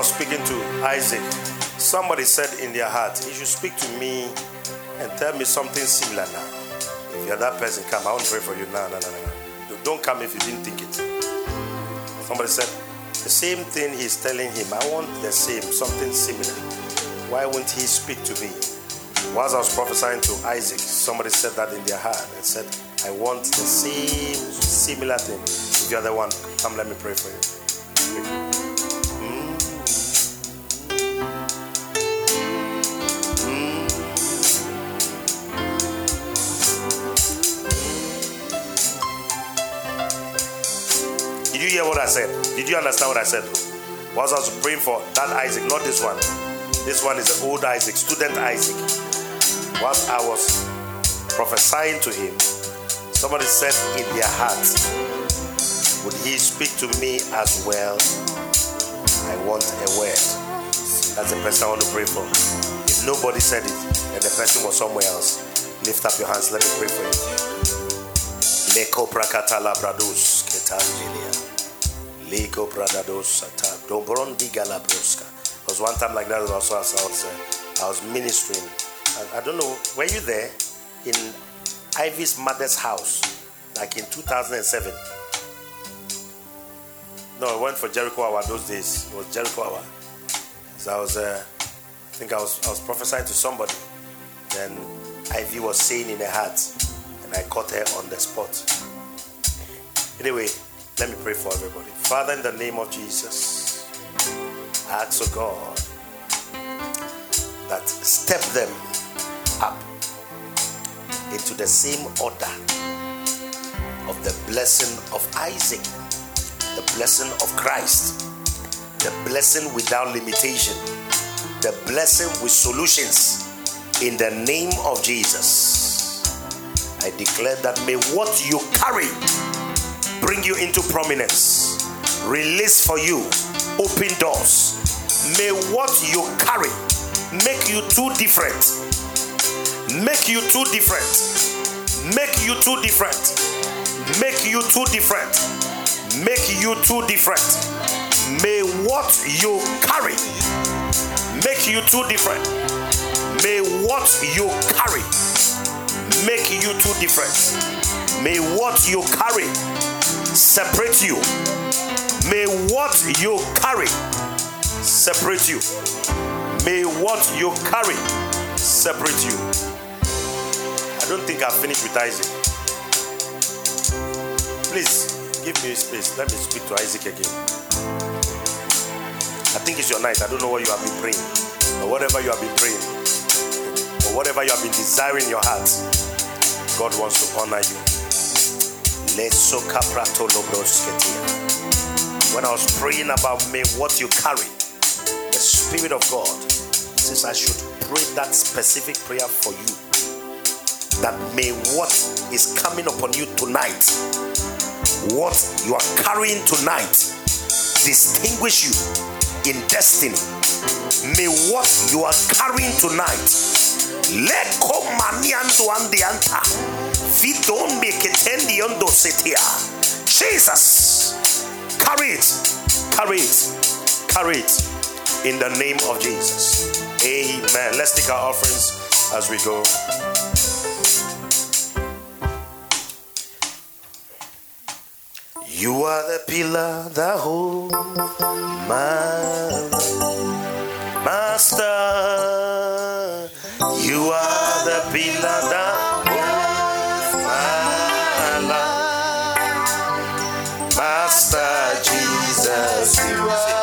Speaking to Isaac, somebody said in their heart, you should speak to me and tell me something similar now. If you're that person, come, I want to pray for you now. No, no, no, no. Don't come if you didn't think it. Somebody said, the same thing he's telling him, I want the same, something similar. Why won't he speak to me? Whilst I was prophesying to Isaac, somebody said that in their heart and said, I I want the same similar thing. If you're the one, come, let me pray for you. Mm. Mm. Did you hear what I said? Did you understand what I said? What I was praying for that Isaac, not this one. This one is the old Isaac, student Isaac. What I was prophesying to him, somebody said in their heart, would he speak to me as well? I want a word. That's the person I want to pray for. If nobody said it, and the person was somewhere else, lift up your hands, let me pray for you. Leko prakata labradus ketandilia. Leko pradados sata dobrondi galabroska. It was one time like that also as I was, uh, I was ministering. I, I don't know, were you there in Ivy's mother's house, like in two thousand seven? No, I went for Jericho Hour those days. It was Jericho Hour. So I was, uh, I think I was, I was prophesying to somebody. Then Ivy was saying in her heart, and I caught her on the spot. Anyway. Let me pray for everybody. Father, in the name of Jesus, I ask, oh God, that step them up into the same order of the blessing of Isaac, the blessing of Christ, the blessing without limitation, the blessing with solutions. In the name of Jesus, I declare that may what you carry bring you into prominence, release for you open doors. May what you carry make you too different, make you too different, make you too different, make you too different, make you too different. May what you carry make you too different, may what you carry make you too different, may what you carry separate you. May what you carry separate you. May what you carry separate you. I don't think I've finished with Isaac. Please give me space. Let me speak to Isaac again. I think it's your night. I don't know what you have been praying, or whatever you have been praying, or whatever you have been desiring in your heart. God wants to honor you. When I was praying about me, what you carry, the Spirit of God says I should pray that specific prayer for you. That may what is coming upon you tonight, what you are carrying tonight, distinguish you in destiny. May what you are carrying tonight, let come and the answer. We don't make it in the undosetia. Jesus, carry it, carry it, carry it in the name of Jesus. Amen. Let's take our offerings as we go. You are the pillar that holds my master. You are the pillar that Master Jesus, you are